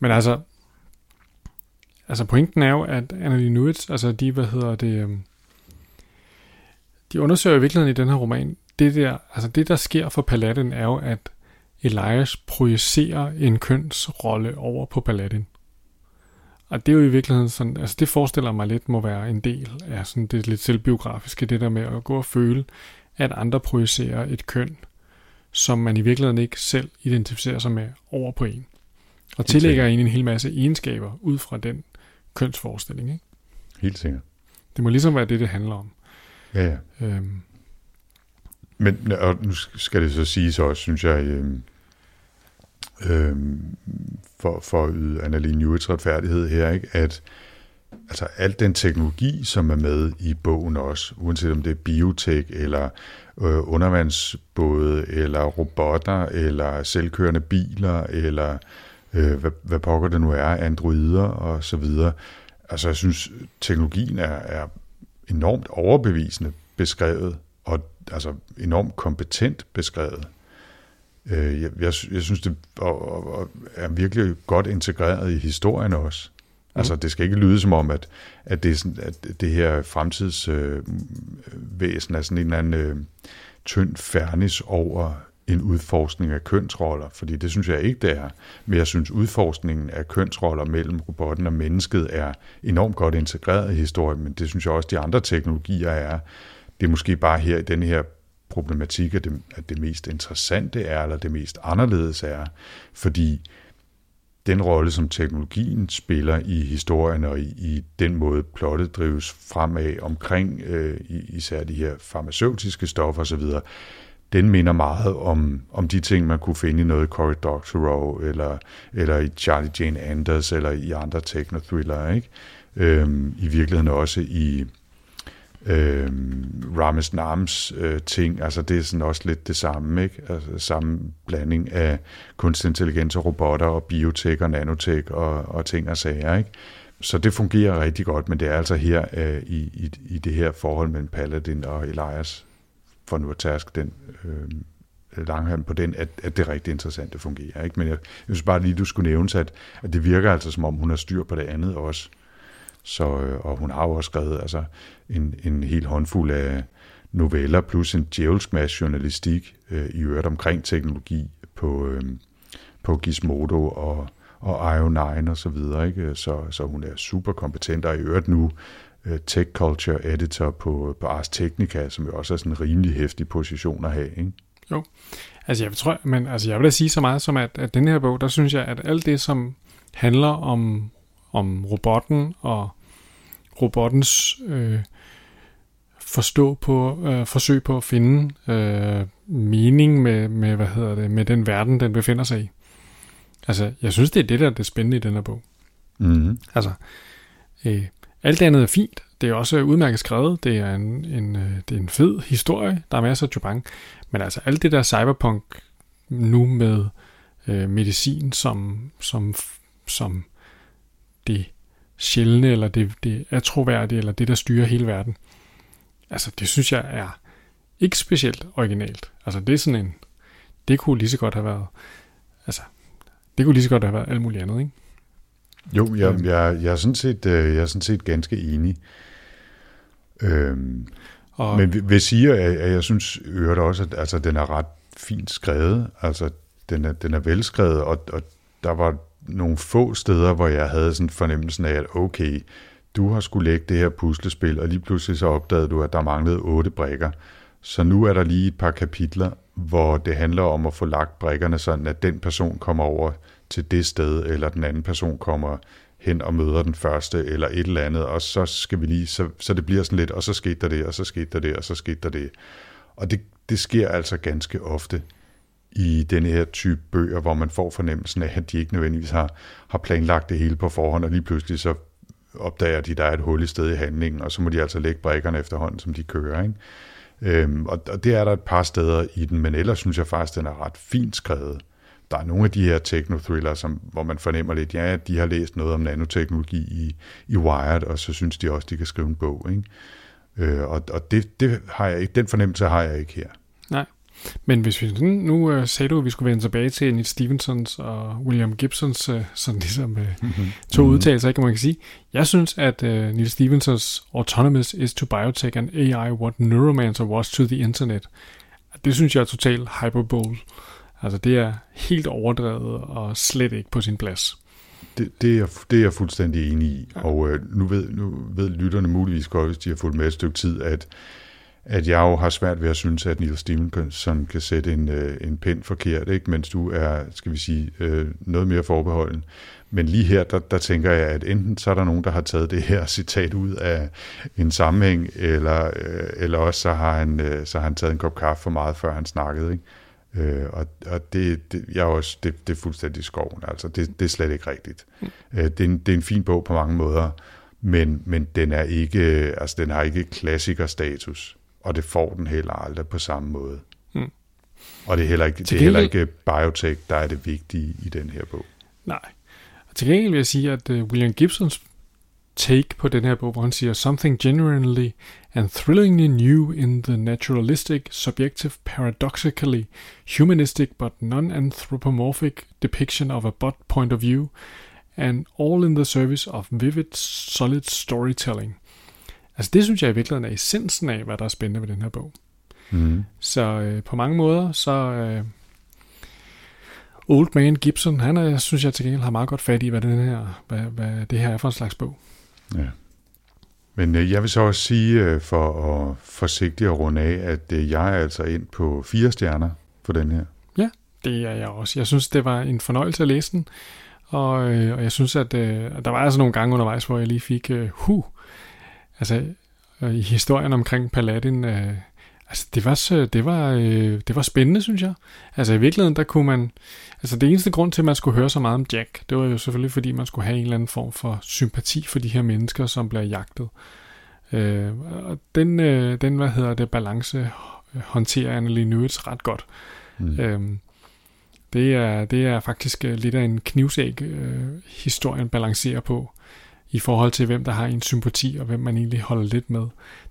men altså, altså, pointen er jo, at Annalee Newitz, altså de, hvad hedder det... De undersøger i virkeligheden i den her roman, det der, altså det der sker for Paladin er jo, at Eliasz projicerer en kønsrolle over på Paladin. Og det er jo i virkeligheden sådan, altså det forestiller mig lidt må være en del af sådan det lidt selvbiografiske, det der med at gå og føle, at andre projicerer et køn, som man i virkeligheden ikke selv identificerer sig med over på en. Og tillægger en en hel masse egenskaber ud fra den kønsforestilling, ikke? Helt sikkert. Det må ligesom være det, det handler om. Ja, ja. Øhm. Men og nu skal det så siges også, synes jeg, øhm, øhm, for, for at yde Annalee Newitz retfærdighed her, ikke? At altså, alt den teknologi, som er med i bogen også, uanset om det er biotek, eller øh, undervandsbåde, eller robotter, eller selvkørende biler, eller øh, hvad, hvad pokker det nu er, androider og så videre. Altså, jeg synes, teknologien er... er enormt overbevisende beskrevet, og altså enormt kompetent beskrevet. Jeg, jeg, jeg synes, det og, og er virkelig godt integreret i historien også. Mm. Altså, det skal ikke lyde som om, at, at, det, er sådan, at det her fremtidsvæsen øh, er sådan en eller anden øh, tynd fernis over en udforskning af kønsroller, fordi det synes jeg ikke, det er. Men jeg synes, udforskningen af kønsroller mellem robotten og mennesket er enormt godt integreret i historien, men det synes jeg også, de andre teknologier er. Det er måske bare her i denne her problematik, at det, at det mest interessante er, eller det mest anderledes er, fordi den rolle, som teknologien spiller i historien og i, i den måde plottet drives fremad omkring øh, især de her farmaceutiske stoffer osv., den minder meget om, om de ting, man kunne finde i noget i Cory Doctorow, eller, eller i Charlie Jane Anders, eller i andre techno-thriller, ikke? Øhm, i virkeligheden også i øh, Ramasnams øh, ting, altså det er sådan også lidt det samme, ikke? Altså samme blanding af kunstig intelligens og robotter og biotek og nanotek og, og ting og sager, ikke? Så det fungerer rigtig godt, men det er altså her øh, i, i, i det her forhold mellem Paladin og Eliasz, for nu at tærske den øh, langhand på den, at, at det er rigtig interessant, det fungerer, ikke? Men jeg, jeg synes bare lige, du skulle nævne, at, at det virker altså, som om hun har styr på det andet også. Så, og hun har jo også skrevet altså, en, en hel håndfuld af noveller, plus en djævelsk masse journalistik øh, i øvrigt omkring teknologi på, øh, på Gizmodo og, og I O ni og så videre, ikke? Så, så hun er super kompetent, og i øvrigt nu øh, tech culture editor på, på Ars Technica, som jo også er sådan en rimelig hæftig position at have, ikke? Jo, altså jeg tror, men altså jeg vil da sige så meget som, at, at den her bog, der synes jeg, at alt det, som handler om om robotten og robottens øh, forstå på, øh, forsøg på at finde øh, mening med, med, hvad hedder det, med den verden, den befinder sig i. Altså, jeg synes, det er det, der er det spændende i den her bog. Mm-hmm. Altså, øh, alt andet er fint. Det er også udmærket skrevet. Det er en, en, øh, det er en fed historie. Der er masser af jubang. Men altså, alt det der cyberpunk nu med øh, medicin som som, som det sjældne, eller det, det atroværdige, eller det, der styrer hele verden. Altså, det synes jeg er ikke specielt originalt. Altså, det er sådan en... Det kunne lige så godt have været... Altså, det kunne lige så godt have været alt muligt andet, ikke? Jo, jeg, jeg, jeg, er, sådan set, jeg er sådan set ganske enig. Øhm, og, men vil sige, at jeg synes øvrigt også, at altså, den er ret fint skrevet. Altså, den er, den er velskrevet, og, og der var nogle få steder, hvor jeg havde sådan fornemmelsen af, at okay, du har skulle lægge det her puslespil, og lige pludselig så opdagede du, at der manglede otte brikker. Så nu er der lige et par kapitler, hvor det handler om at få lagt brikkerne sådan, at den person kommer over til det sted, eller den anden person kommer hen og møder den første, eller et eller andet, og så skal vi lige, så, så det bliver sådan lidt, og så skete der det, og så skete der det, og så skete der det. Og det, det sker altså ganske ofte i denne her type bøger, hvor man får fornemmelsen af, at de ikke nødvendigvis har, har planlagt det hele på forhånd, og lige pludselig så opdager de, der er et hul i sted i handlingen, og så må de altså lægge brikkerne efterhånden, som de kører, ikke? Øhm, og, og det er der et par steder i den, men ellers synes jeg faktisk, den er ret fint skrevet. Der er nogle af de her techno-thriller, som, hvor man fornemmer lidt, ja, de har læst noget om nanoteknologi i, i Wired, og så synes de også, de kan skrive en bog, ikke? Øh, og og det, det har jeg ikke, den fornemmelse har jeg ikke her. Nej. Men hvis vi nu øh, sagde du, at vi skulle vende tilbage til Neil Stephensons og William Gibsons øh, sådan ligesom, øh, mm-hmm. to udtalelser, ikke, man kan sige. Jeg synes, at øh, Neil Stephensons Autonomous is to biotech and A I what Neuromancer was to the internet. Det synes jeg er totalt hyperbole. Altså det er helt overdrevet og slet ikke på sin plads. Det, det, er, det er jeg fuldstændig enig i. Ja. Og øh, nu, ved, nu ved lytterne muligvis godt, hvis de har fulgt med et stykke tid, at at jeg jo har svært ved at synes, at Neil Stephenson kan sætte en, øh, en pind forkert, ikke? Mens du er, skal vi sige, øh, noget mere forbeholden. Men lige her, der, der tænker jeg, at enten så er der nogen, der har taget det her citat ud af en sammenhæng, eller, øh, eller også så har, han, øh, så har han taget en kop kaffe for meget, før han snakkede, ikke? Øh, og og det, det, jeg også, det, det er fuldstændig skoven, altså. Det, det er slet ikke rigtigt. Øh, det, er en, det er en fin bog på mange måder, men, men den, er ikke, altså, den har ikke klassikerstatus. Og det får den heller aldrig på samme måde. Mm. Og det er heller ikke, det er heller ikke biotech, der er det vigtige i den her bog. Nej. Og til gengæld vil jeg sige, at uh, William Gibsons take på den her bog, hvor han siger, something genuinely and thrillingly new in the naturalistic, subjective, paradoxically humanistic but non-anthropomorphic depiction of a bot point of view, and all in the service of vivid, solid storytelling. Altså det synes jeg i virkeligheden er essensen af, hvad der er spændende ved den her bog. Mm. Så øh, på mange måder, så øh, Old Man Gibson, han er, synes jeg til gengæld har meget godt fat i, hvad, den her, hvad, hvad det her er for en slags bog. Ja. Men øh, jeg vil så også sige, øh, for at forsigtigt at runde af, at øh, jeg er altså ind på fire stjerner for den her. Ja, det er jeg også. Jeg synes, det var en fornøjelse at læse den, og, øh, og jeg synes, at øh, der var altså nogle gange undervejs, hvor jeg lige fik øh, hu, altså øh, i historien omkring Paladin, øh, altså det var så, det var øh, det var spændende, synes jeg. Altså i virkeligheden der kunne man, altså det eneste grund til at man skulle høre så meget om Jack, det var jo selvfølgelig fordi man skulle have en eller anden form for sympati for de her mennesker, som bliver jagtet. Øh, og den, øh, den, hvad hedder det, balance håndterer Annalee Newitz ret godt. Mm. Øh, det, er, det er faktisk lidt af en knivsæg, øh, historien balancerer på, i forhold til hvem der har en sympati, og hvem man egentlig holder lidt med.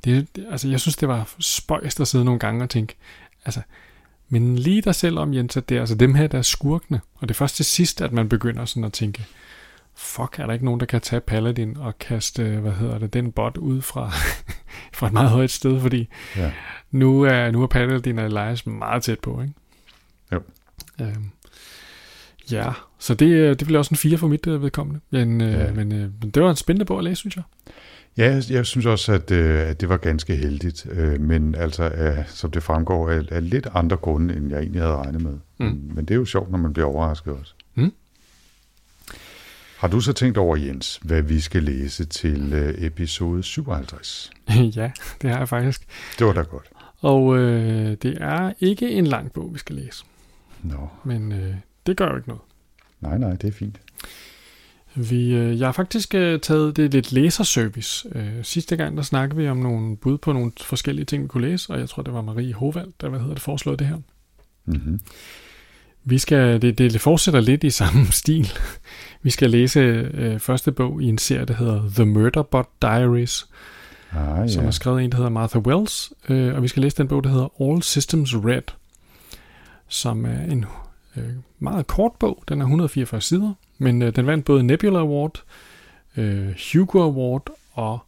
Det, altså, jeg synes, det var spøjst at sidde nogle gange og tænke, altså, men lige der selv om, Jens, det er altså dem her, der er skurkene, og det er først til sidst, at man begynder sådan at tænke, fuck, er der ikke nogen, der kan tage Paladin og kaste, hvad hedder det, den bot ud fra, fra et meget højt sted, fordi ja. nu, er, nu er Paladin og Eliasz meget tæt på, ikke? Jo. Øhm, ja, så det, det blev også en fire for mit vedkommende, men, ja. øh, men, øh, men det var en spændende bog at læse, synes jeg. Ja, jeg synes også, at, øh, at det var ganske heldigt, øh, men altså, øh, som det fremgår, af, af lidt andre grunde, end jeg egentlig havde regnet med. Mm. Men det er jo sjovt, når man bliver overrasket også. Mm. Har du så tænkt over, Jens, hvad vi skal læse til øh, episode syvoghalvtreds? Ja, det har jeg faktisk. Det var da godt. Og øh, det er ikke en lang bog, vi skal læse. No. Men øh, det gør jo ikke noget. Nej, nej, det er fint. Vi, øh, jeg har faktisk øh, taget det lidt læserservice. Øh, sidste gang, der snakkede vi om nogle bud på nogle forskellige ting, vi kunne læse, og jeg tror, det var Marie Hovald, der hvad hedder det, foreslåede det her. Mm-hmm. Vi skal, det, det fortsætter lidt i samme stil. Vi skal læse øh, første bog i en serie, der hedder The Murderbot Diaries, ah, ja. som er skrevet af en, der hedder Martha Wells, øh, og vi skal læse den bog, der hedder All Systems Red, som er en øh, meget kort bog. Den er et hundrede og fireogfyrre sider, men øh, den vandt både Nebula Award, øh, Hugo Award og...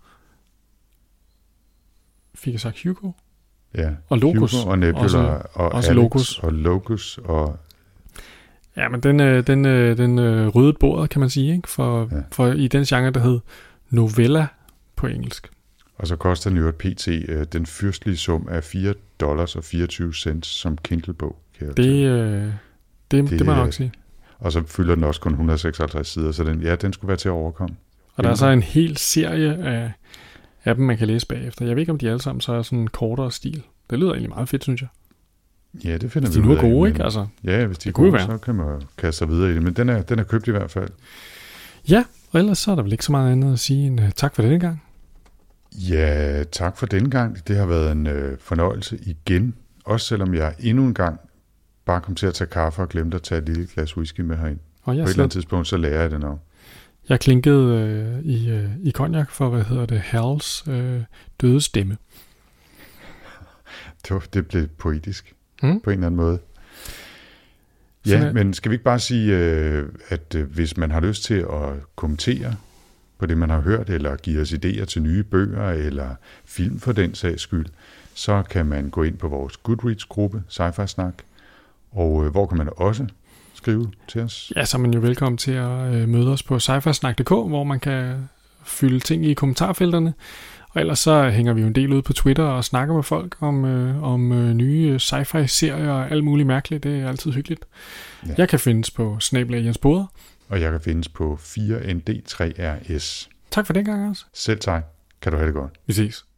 Fik jeg sagt Hugo? Ja, og Locus, Hugo og Nebula også, og, og også Alex Locus. og Locus og... Ja, men den, øh, den, øh, den øh, røde bordet, kan man sige, ikke? For, ja. for i den genre, der hed novella på engelsk. Og så koster den jo et pt. Øh, den fyrstlige sum af fire dollars og fireogtyve cents som Kindle-bog. Det, øh, det, det, det må jeg nok sige. Og så fylder den også kun et hundrede og seksoghalvtreds sider, så den, ja, den skulle være til at overkomme. Og der er så en hel serie af, af dem, man kan læse bagefter. Jeg ved ikke, om de alle sammen så er sådan en kortere stil. Det lyder egentlig meget fedt, synes jeg. Ja, det finder hvis vi de ud af. De nu er gode, ikke? Altså, ja, hvis de er gode, så kan man kaste sig videre i det. Men den er, den er købt i hvert fald. Ja, og ellers så er der vel ikke så meget andet at sige end uh, tak for denne gang. Ja, tak for denne gang. Det har været en uh, fornøjelse igen. Også selvom jeg endnu en gang bare kom til at tage kaffe og glemte at tage et lille glas whisky med herind. Og jeg På et slet... eller andet tidspunkt, så lærer jeg det nok. Jeg klinkede øh, i, øh, i cognac for, hvad hedder det, Hals øh, døde stemme. Det, det blev poetisk. Mm. På en eller anden måde. Ja, sådan, men skal vi ikke bare sige, øh, at øh, hvis man har lyst til at kommentere på det, man har hørt, eller give os idéer til nye bøger, eller film for den sags skyld, så kan man gå ind på vores Goodreads-gruppe, Sci-Fi Snak, og øh, hvor kan man også skrive til os? Ja, så er man jo velkommen til at øh, møde os på sci-fi snak punktum d k, hvor man kan fylde ting i kommentarfelterne. Og ellers så hænger vi jo en del ud på Twitter og snakker med folk om, øh, om øh, nye sci-fi-serier og alt muligt mærkeligt. Det er altid hyggeligt. Ja. Jeg kan findes på snabel-a Jens Boder. Og jeg kan findes på fire N D tre R S. Tak for den gang, Anders. Selv tak. Kan du have det godt. Vi ses.